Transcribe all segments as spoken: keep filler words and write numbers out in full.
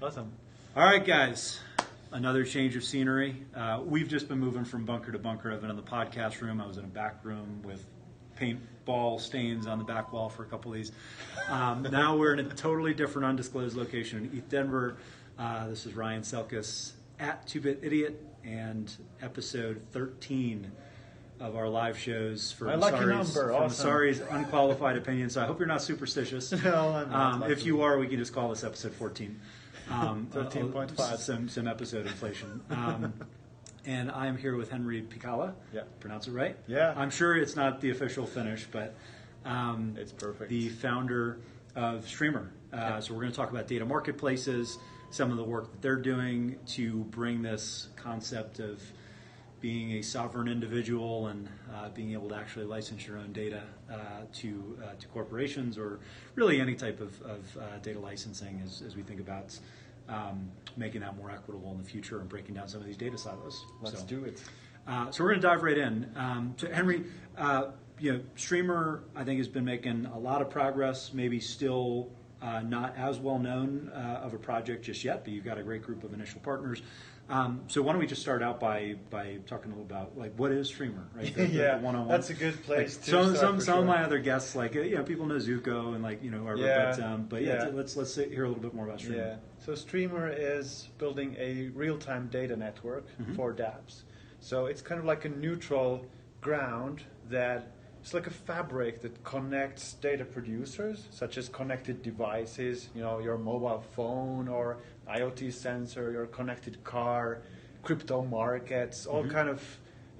Awesome. All right, guys. Another change of scenery. Uh, we've just been moving from bunker to bunker. I've been in the podcast room. I was in a back room with paintball stains on the back wall for a couple of these. Um, now we're in a totally different undisclosed location in East Denver. Uh, this is Ryan Selkis at Two Bit Idiot and episode thirteen of our live shows for Masari's awesome. Unqualified opinion. So I hope you're not superstitious. No, I'm not. Um, if you are, we can just call this episode fourteen. Um, thirteen point five. Uh, some, some episode inflation. Um, and I'm here with Henri Pihkala. Yeah. Pronounce it right? Yeah. I'm sure it's not the official Finnish, but um, it's perfect. The founder of Streamr. Uh, yeah. So we're going to talk about data marketplaces, some of the work that they're doing to bring this concept of being a sovereign individual and uh, being able to actually license your own data uh, to uh, to corporations, or really any type of, of uh, data licensing as, as we think about um, making that more equitable in the future and breaking down some of these data silos. Let's so, do it. Uh, so we're going to dive right in. Um, to Henri, uh, you know, Streamr, I think, has been making a lot of progress, maybe still uh, not as well known uh, of a project just yet, but you've got a great group of initial partners. Um, so why don't we just start out by by talking a little about, like, what is Streamr, right? The, yeah, the one-on-one. That's a good place like, to some, start some, some sure. of my other guests, like, you know, people know Zuko and, like, you know, whoever, yeah, but, um, but yeah, yeah, let's let's hear a little bit more about Streamr. Yeah. So Streamr is building a real-time data network mm-hmm. for dApps. So it's kind of like a neutral ground that it's like a fabric that connects data producers, such as connected devices, you know, your mobile phone or IoT sensor, your connected car, crypto markets, all mm-hmm. kind of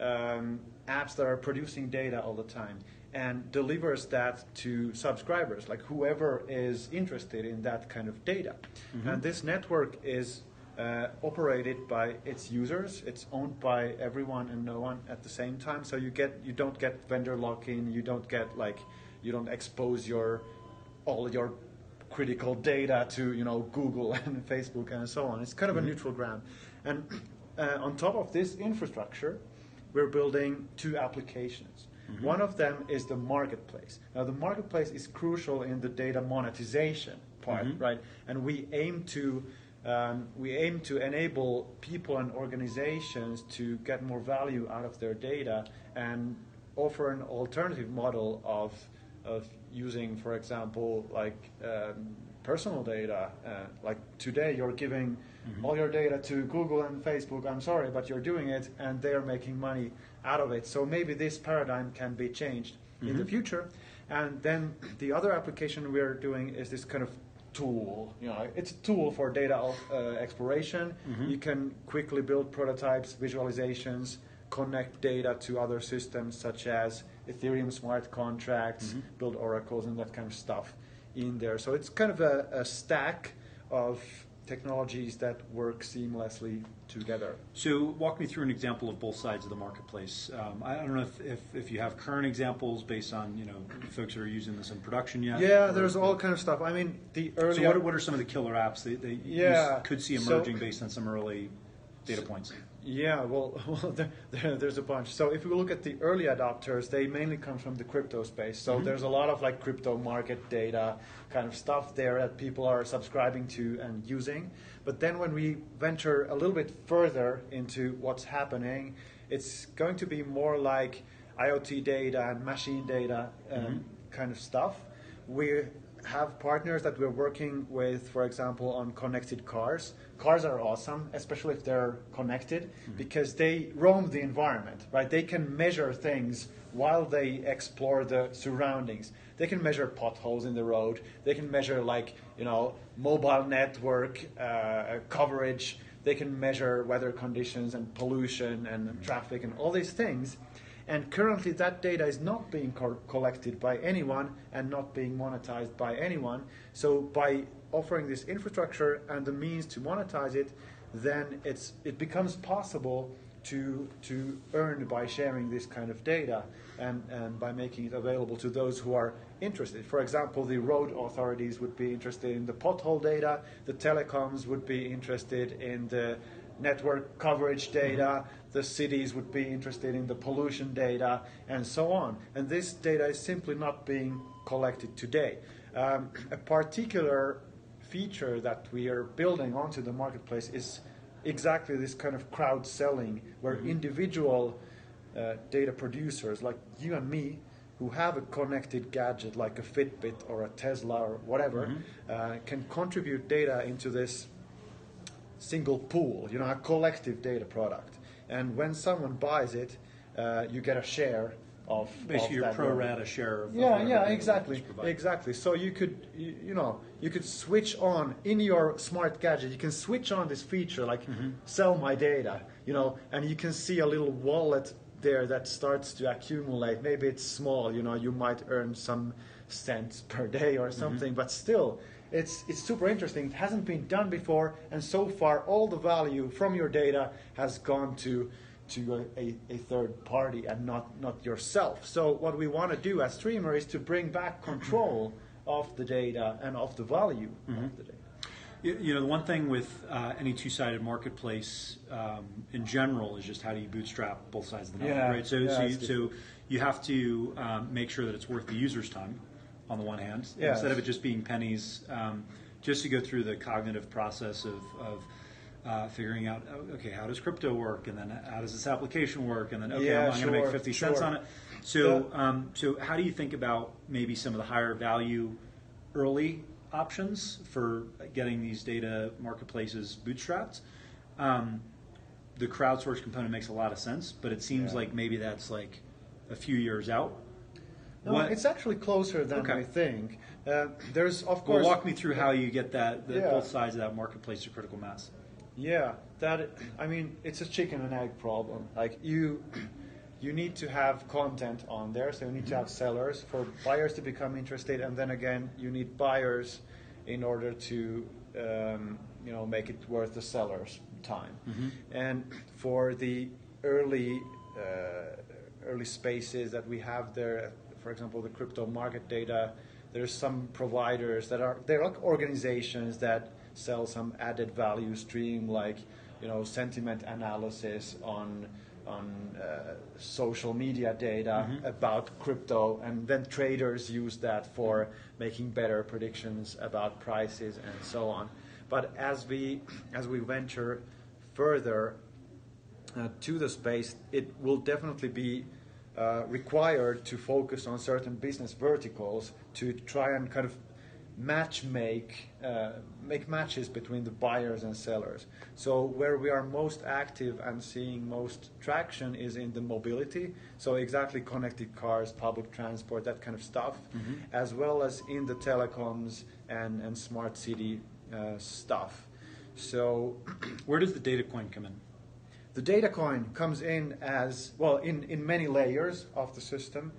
um, apps that are producing data all the time, and delivers that to subscribers, like whoever is interested in that kind of data. Mm-hmm. And this network is uh, operated by its users. It's owned by everyone and no one at the same time. So you get you don't get vendor lock-in. You don't get like you don't expose your all your critical data to, you know, Google and Facebook and so on. It's kind of mm-hmm. a neutral ground. And uh, on top of this infrastructure, we're building two applications. Mm-hmm. One of them is the marketplace. Now, the marketplace is crucial in the data monetization part, mm-hmm. right? And we aim to um, we aim to enable people and organizations to get more value out of their data and offer an alternative model of of using, for example, like um, personal data. Uh, like today, you're giving mm-hmm. all your data to Google and Facebook. I'm sorry, but you're doing it, and they're making money out of it. So maybe this paradigm can be changed mm-hmm. in the future. And then the other application we're doing is this kind of tool. You know, it's a tool for data uh, exploration. Mm-hmm. You can quickly build prototypes, visualizations, connect data to other systems such as Ethereum smart contracts, mm-hmm. build oracles and that kind of stuff in there. So it's kind of a, a stack of technologies that work seamlessly together. So walk me through an example of both sides of the marketplace. Um, I don't know if, if, if you have current examples based on, you know, folks who are using this in production yet. Yeah, or, there's all kind of stuff. I mean, the early... So what are, what are some of the killer apps that, that yeah. you could see emerging so, based on some early data points? Yeah, well, well there, there, there's a bunch. So if we look at the early adopters, they mainly come from the crypto space. So mm-hmm. there's a lot of like crypto market data kind of stuff there that people are subscribing to and using. But then when we venture a little bit further into what's happening, it's going to be more like IoT data and machine data um, mm-hmm. kind of stuff. We have partners that we're working with, for example, on connected cars. Cars are awesome, especially if they're connected, mm-hmm. because they roam the environment, right? They can measure things while they explore the surroundings. They can measure potholes in the road. They can measure, like, you know, mobile network uh, coverage. They can measure weather conditions and pollution and mm-hmm. traffic and all these things. And currently that data is not being co- collected by anyone and not being monetized by anyone. So by offering this infrastructure and the means to monetize it, then it's it becomes possible to to earn by sharing this kind of data and, and by making it available to those who are interested. For example, the road authorities would be interested in the pothole data, the telecoms would be interested in the network coverage data, mm-hmm. the cities would be interested in the pollution data, and so on. And this data is simply not being collected today. Um, a particular feature that we are building onto the marketplace is exactly this kind of crowd selling, where mm-hmm. individual uh, data producers like you and me, who have a connected gadget like a Fitbit or a Tesla or whatever, mm-hmm. uh, can contribute data into this single pool, you know, a collective data product. And when someone buys it, uh, you get a share of basically of your pro rata share. Of yeah, yeah, exactly, exactly. So you could, you, you know, you could switch on in your smart gadget. You can switch on this feature like mm-hmm. sell my data, you know, and you can see a little wallet there that starts to accumulate. Maybe it's small, you know, you might earn some cents per day or something, mm-hmm. but still it's it's super interesting. It hasn't been done before, and so far all the value from your data has gone to to a, a third party and not not yourself. So what we want to do as Streamr is to bring back control of the data and of the value mm-hmm. of the data. You know, the one thing with uh, any two-sided marketplace um, in general is just how do you bootstrap both sides of the network, yeah, right? So, yeah, so, you, so you have to um, make sure that it's worth the user's time, on the one hand, yes. instead of it just being pennies, um, just to go through the cognitive process of, of uh, figuring out, okay, how does crypto work, and then how does this application work, and then, okay, yeah, I'm, I'm sure, going to make fifty cents sure. on it. So, yeah. um, so how do you think about maybe some of the higher value early options for getting these data marketplaces bootstrapped? Um, the crowdsource component makes a lot of sense, but it seems yeah. like maybe that's like a few years out. No, what? It's actually closer than okay. I think. Uh, there's of course. Well, walk me through how you get that the, yeah. both sides of that marketplace to critical mass. Yeah, that I mean, it's a chicken and egg problem. Like you. You need to have content on there, so you need to have sellers for buyers to become interested, and then again, you need buyers in order to, um, you know, make it worth the seller's time. Mm-hmm. And for the early, uh, early spaces that we have there, for example, the crypto market data, there's some providers that are they're like organizations that sell some added value stream, like you know, sentiment analysis on. on uh, social media data mm-hmm. about crypto, and then traders use that for making better predictions about prices and so on. But as we as we venture further uh, to the space, it will definitely be uh, required to focus on certain business verticals to try and kind of match make, uh, make matches between the buyers and sellers. So where we are most active and seeing most traction is in the mobility, so exactly connected cars, public transport, that kind of stuff, mm-hmm. as well as in the telecoms and, and smart city uh, stuff. So where does the data coin come in? The data coin comes in as, well, in, in many layers of the system.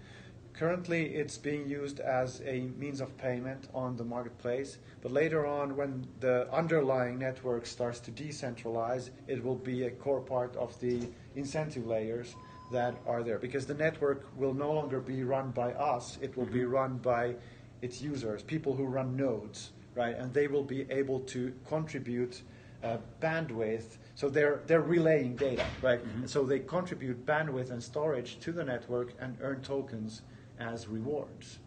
Currently, it's being used as a means of payment on the marketplace, but later on, when the underlying network starts to decentralize, it will be a core part of the incentive layers that are there, because the network will no longer be run by us, it will mm-hmm. be run by its users, people who run nodes, right? And they will be able to contribute uh, bandwidth, so they're, they're relaying data, right? Mm-hmm. So they contribute bandwidth and storage to the network and earn tokens as rewards.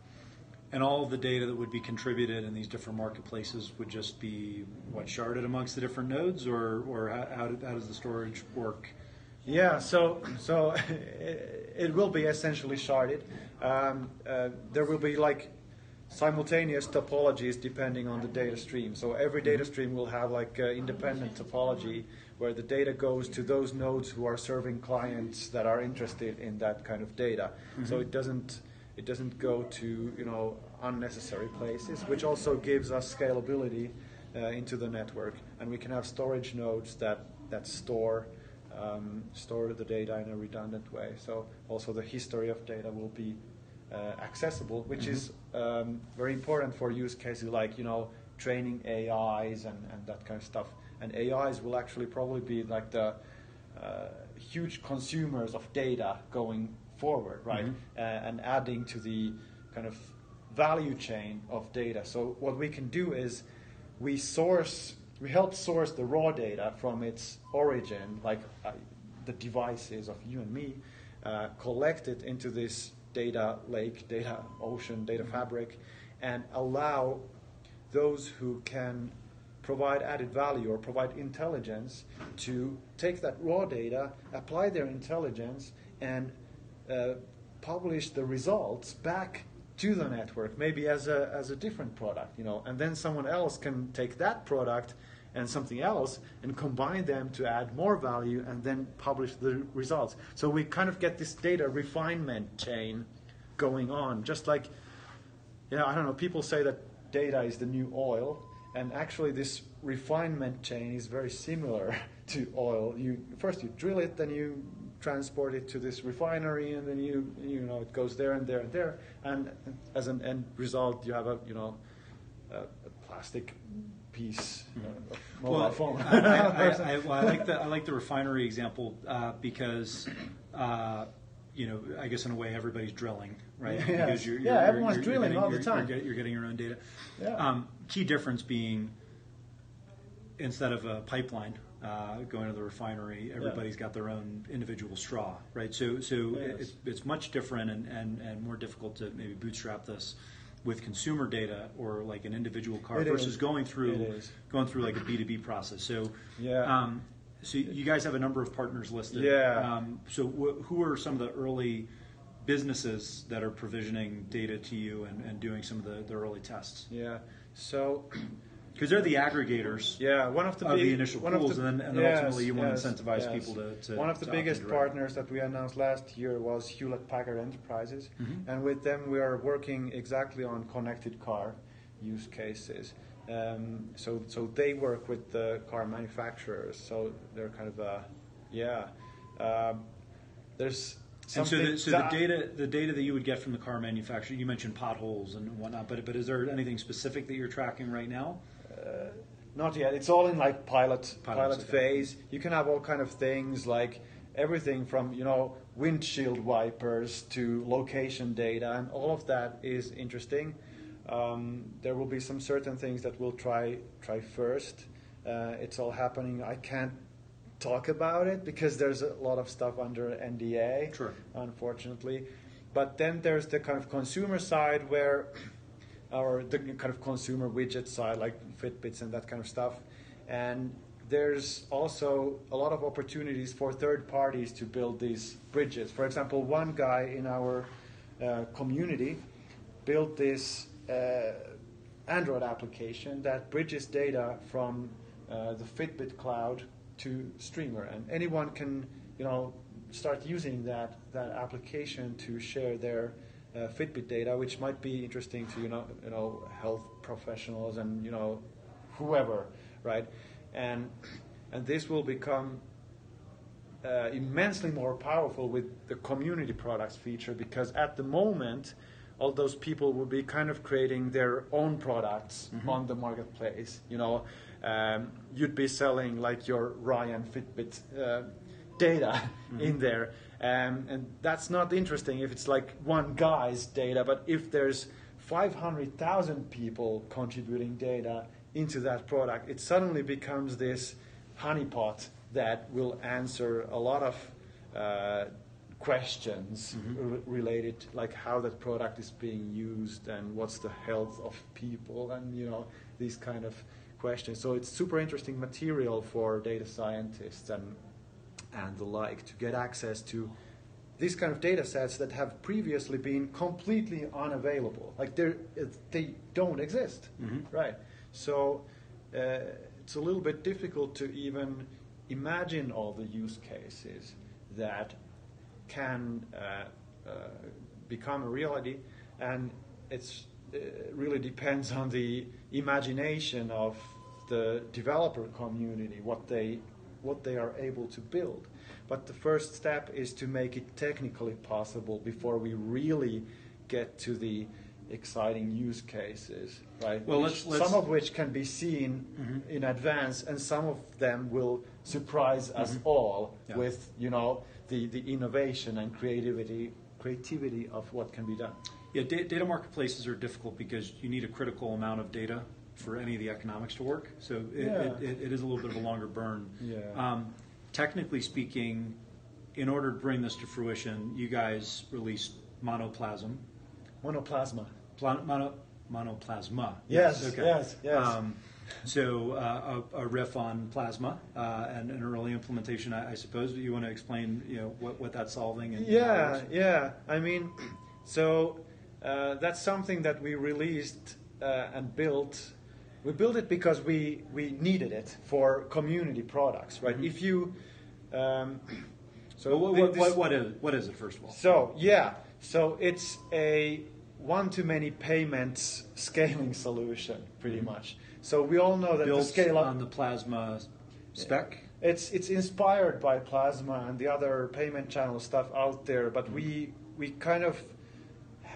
And all the data that would be contributed in these different marketplaces would just be, what, sharded amongst the different nodes, or, or how, how, did, how does the storage work? Yeah, so so it, it will be essentially sharded. Um, uh, there will be like simultaneous topologies depending on the data stream. So every data stream will have like an independent topology where the data goes to those nodes who are serving clients that are interested in that kind of data. Mm-hmm. So it doesn't It doesn't go to, you know, unnecessary places, which also gives us scalability uh, into the network, and we can have storage nodes that that store um, store the data in a redundant way. So also the history of data will be uh, accessible, which mm-hmm. is um, very important for use cases like, you know, training A Is and, and that kind of stuff. And A Is will actually probably be like the uh, huge consumers of data going forward, right? Mm-hmm. uh, and adding to the kind of value chain of data. So what we can do is we source, we help source the raw data from its origin, like uh, the devices of you and me, uh, collect it into this data lake, data ocean, data mm-hmm. fabric, and allow those who can provide added value or provide intelligence to take that raw data, apply their intelligence, and uh, publish the results back to the network, maybe as a as a different product, you know, and then someone else can take that product and something else and combine them to add more value and then publish the results. So we kind of get this data refinement chain going on, just like, you know, I don't know, people say that data is the new oil, and actually this refinement chain is very similar to oil. You first you drill it, then you transport it to this refinery, and then you you know it goes there and there and there, and as an end result you have a you know a, a plastic piece uh, of mobile well, phone. I, I, I, I, well, I like the I like the refinery example uh, because uh, you know I guess in a way everybody's drilling, right? Yeah, because you're, you're, yeah you're, everyone's you're, drilling you're getting, all the time. You're, you're getting your own data. Yeah. Um, key difference being instead of a pipeline. Uh, going to the refinery, everybody's yeah. got their own individual straw, right? So, so yes. it's, it's much different and, and, and more difficult to maybe bootstrap this with consumer data or like an individual car it versus is. going through going through like a B two B process. So, yeah. um, so you guys have a number of partners listed. Yeah. Um, so, wh who are some of the early businesses that are provisioning data to you and, and doing some of the, the early tests? Yeah. So. Because they're the aggregators. Yeah, one of the, of big, the initial one pools, of the, and then, and then yes, ultimately you yes, want to incentivize yes. people to, to. One of the biggest partners that we announced last year was Hewlett Packard Enterprises, mm-hmm. and with them we are working exactly on connected car use cases. Um, so, so they work with the car manufacturers. So they're kind of a, yeah. Um, there's. And so, the, so the data, the data that you would get from the car manufacturer, you mentioned potholes and whatnot, but but is there anything specific that you're tracking right now? Uh, not yet. It's all in like pilot pilot, pilot phase. You can have all kind of things like everything from you know windshield wipers to location data, and all of that is interesting. Um, there will be some certain things that we'll try try first. Uh, it's all happening. I can't talk about it because there's a lot of stuff under N D A, sure. unfortunately. But then there's the kind of consumer side where. Or the kind of consumer widget side, like Fitbits and that kind of stuff. And there's also a lot of opportunities for third parties to build these bridges. For example, one guy in our uh, community built this uh, Android application that bridges data from uh, the Fitbit cloud to Streamr, and anyone can, you know, start using that that application to share their. Uh, Fitbit data, which might be interesting to you know, you know, health professionals and you know, whoever, right? And and this will become uh, immensely more powerful with the community products feature, because at the moment, all those people will be kind of creating their own products mm-hmm. on the marketplace. You know, um, you'd be selling like your Ryan Fitbit uh, data mm-hmm. in there. Um, and that's not interesting if it's like one guy's data, but if there's five hundred thousand people contributing data into that product, it suddenly becomes this honeypot that will answer a lot of uh, questions mm-hmm. related, like how that product is being used and what's the health of people and, you know, these kind of questions. So it's super interesting material for data scientists and and the like to get access to these kind of data sets that have previously been completely unavailable. Like they're, they don't exist, mm-hmm. right? So uh, it's a little bit difficult to even imagine all the use cases that can uh, uh, become a reality, and it's, it really depends on the imagination of the developer community, what they what they are able to build. But the first step is to make it technically possible before we really get to the exciting use cases, right? Well, which, let's, let's some of which can be seen mm-hmm. in advance, and some of them will surprise mm-hmm. us all yeah. with, you know, the, the innovation and creativity creativity of what can be done. Yeah, da data marketplaces are difficult because you need a critical amount of data for any of the economics to work, so it, yeah. it, it, it is a little bit of a longer burn. Yeah. Um, technically speaking, in order to bring this to fruition, you guys released Monoplasm. Monoplasma. Pla mono Monoplasma. Yes, yes, okay. yes. yes. Um, so uh, a, a riff on plasma uh, and an early implementation, I, I suppose. You want to explain, you know, what, what that's solving? And yeah, yeah. I mean, so uh, that's something that we released uh, and built. We built it because we, we needed it for community products, right? Mm-hmm. If you... Um, so what, what, what, what, is, what is it, first of all? So, yeah. So it's a one-to-many payments scaling solution, pretty mm-hmm. much. So we all know that built the scale up on the Plasma spec. It's it's inspired by Plasma and the other payment channel stuff out there, but mm-hmm. we we kind of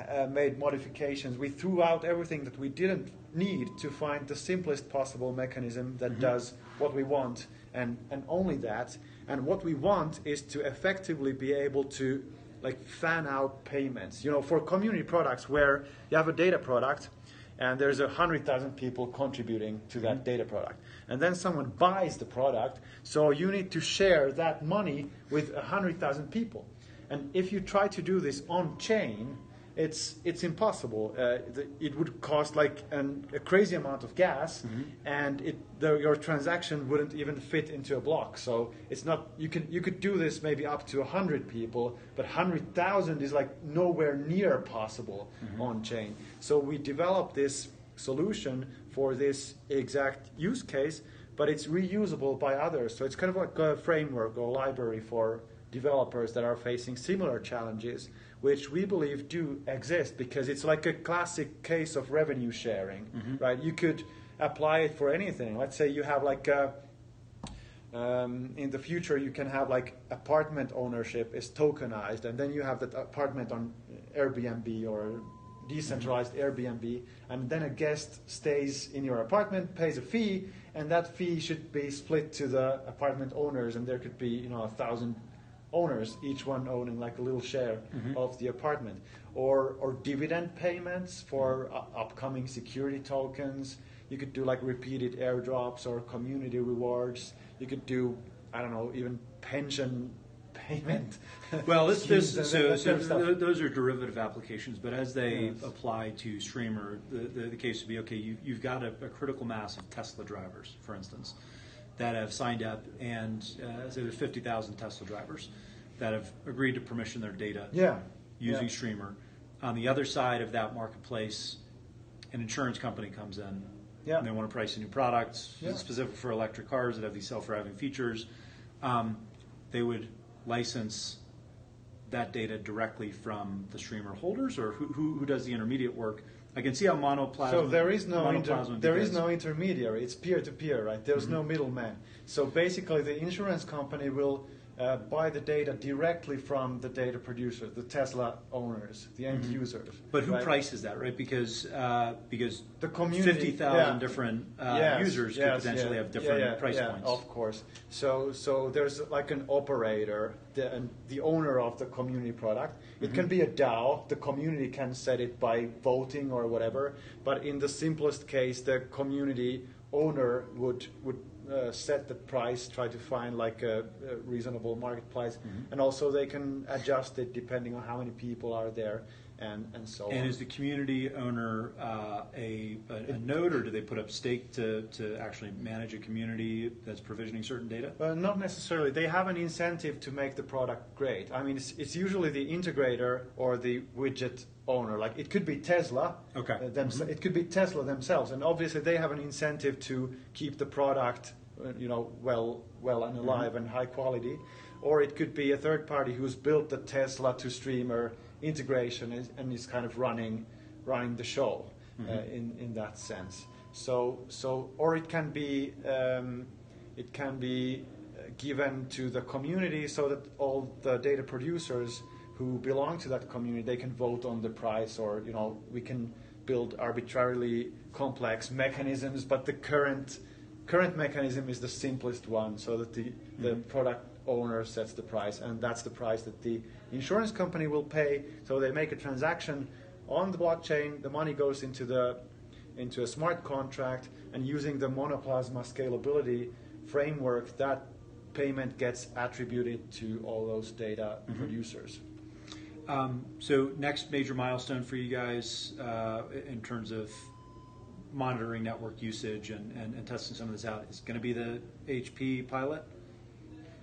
uh, made modifications. We threw out everything that we didn't need to find the simplest possible mechanism that mm-hmm. does what we want and and only that. And what we want is to effectively be able to like fan out payments. You know, for community products where you have a data product. And there's one hundred thousand people contributing to that mm-hmm. data product. And then someone buys the product, so you need to share that money with one hundred thousand people. And if you try to do this on-chain, it's it's impossible. Uh, it would cost like an, a crazy amount of gas, mm-hmm. and it, the, your transaction wouldn't even fit into a block. So it's not you can you could do this maybe up to one hundred people, but one hundred thousand is like nowhere near possible mm-hmm. on chain. So we developed this solution for this exact use case, but it's reusable by others. So it's kind of like a framework or library for developers that are facing similar challenges, which we believe do exist, because it's like a classic case of revenue sharing, mm-hmm. right? You could apply it for anything. Let's say you have like a, um, in the future you can have like apartment ownership is tokenized, and then you have that apartment on Airbnb or decentralized mm-hmm. Airbnb, and then a guest stays in your apartment, pays a fee, and that fee should be split to the apartment owners, and there could be, you know, a thousand owners, each one owning like a little share mm-hmm. of the apartment, or or dividend payments for uh, upcoming security tokens. You could do like repeated airdrops or community rewards. You could do, I don't know, even pension payment. Well, this, this, so, so, so th- those are derivative applications, but as they yes. apply to Streamr, the, the, the case would be, okay, you, you've got a, a critical mass of Tesla drivers, for instance, that have signed up, and uh, say there's fifty thousand Tesla drivers that have agreed to permission their data yeah. using yeah. Streamr. On the other side of that marketplace, an insurance company comes in, yeah. and they want to price a new product yeah. specific for electric cars that have these self-driving features. Um, they would license that data directly from the Streamr holders, or who, who, who does the intermediate work? I can see how monoplasma. So there is no inter- there is no intermediary. It's peer to peer, right? There's mm-hmm. no middleman. So basically, the insurance company will uh, buy the data directly from the data producer, the Tesla owners, the end mm-hmm. users. But who right? prices that, right? Because uh, because the community, fifty thousand yeah. different uh, yes, users yes, could potentially yeah, have different yeah, yeah, price yeah, points. Of course. So so there's like an operator, the and the owner of the community product. It can be a DAO. The community can set it by voting or whatever. But in the simplest case, the community owner would would uh, set the price, try to find like a, a reasonable market price, mm-hmm. and also they can adjust it depending on how many people are there, and and so. And on. Is the community owner uh, a, a, a node, or do they put up stake to to actually manage a community that's provisioning certain data? Uh, not necessarily. They have an incentive to make the product great. I mean, it's, it's usually the integrator or the widget owner. Like it could be Tesla. Okay. Uh, them, mm-hmm. It could be Tesla themselves, and obviously they have an incentive to keep the product, uh, you know, well well and alive mm-hmm. and high quality. Or it could be a third party who's built the Tesla to Streamr integration is, and is kind of running running the show mm-hmm. uh, in in that sense. So so or it can be um, it can be given to the community so that all the data producers who belong to that community, they can vote on the price, or you know, we can build arbitrarily complex mechanisms, but the current current mechanism is the simplest one, so that the, mm-hmm. the product owner sets the price, and that's the price that the insurance company will pay. So they make a transaction on the blockchain, the money goes into the into a smart contract, and using the Monoplasma scalability framework, that payment gets attributed to all those data mm-hmm. producers. um, so next major milestone for you guys uh, in terms of monitoring network usage and, and, and testing some of this out is going to be the H P pilot?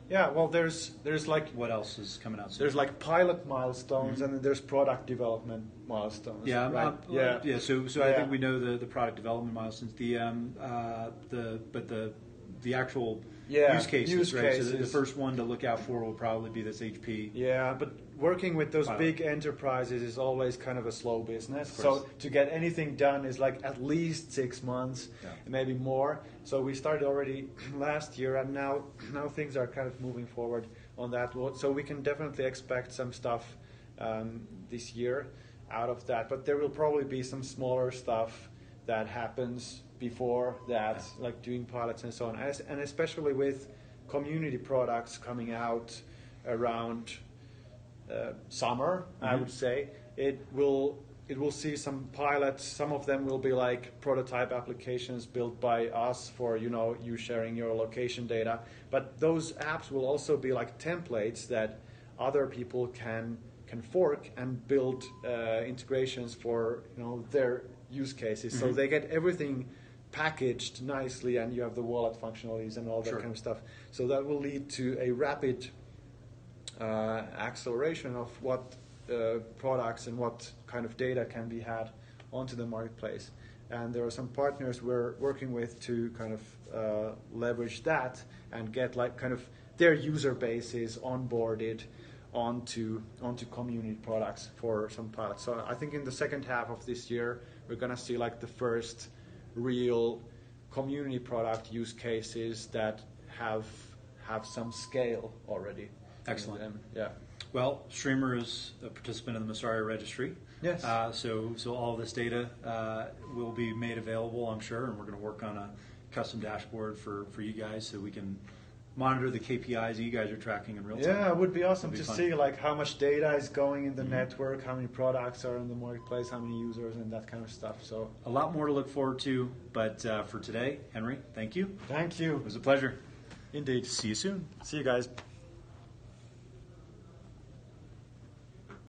Yeah, well, there's there's like... What else is coming out soon? There's like pilot milestones, mm-hmm. and then there's product development milestones. Yeah, right? I'm, I'm, yeah. yeah. So, so yeah. I think we know the, the product development milestones. The um uh the but the the actual yeah. use cases, use right? Cases. So the, the first one to look out for will probably be this H P. Yeah, but working with those pilot. big enterprises is always kind of a slow business. So to get anything done is like at least six months, yeah. maybe more. So we started already last year, and now now things are kind of moving forward on that. So we can definitely expect some stuff um, this year out of that. But there will probably be some smaller stuff that happens before that, yeah. like doing pilots and so on. As, and especially with community products coming out around Uh, summer, mm-hmm. I would say it will it will see some pilots. Some of them will be like prototype applications built by us for you know you sharing your location data. But those apps will also be like templates that other people can can fork and build uh, integrations for you know their use cases. Mm-hmm. So they get everything packaged nicely, and you have the wallet functionalities and all that sure. kind of stuff. So that will lead to a rapid Uh, acceleration of what uh, products and what kind of data can be had onto the marketplace. And there are some partners we're working with to kind of uh, leverage that and get like kind of their user bases onboarded onto onto community products for some pilots. So I think in the second half of this year we're gonna see like the first real community product use cases that have have some scale already. Excellent. Yeah. Well, Streamr is a participant in the Masari Registry. Yes. Uh, so, so all this data uh, will be made available, I'm sure, and we're going to work on a custom dashboard for, for you guys so we can monitor the K P Is that you guys are tracking in real time. Yeah, it would be awesome be to fun. see like how much data is going in the mm-hmm. network, how many products are in the marketplace, how many users, and that kind of stuff. So a lot more to look forward to. But uh, for today, Henri, thank you. Thank you. It was a pleasure. Indeed. See you soon. See you guys.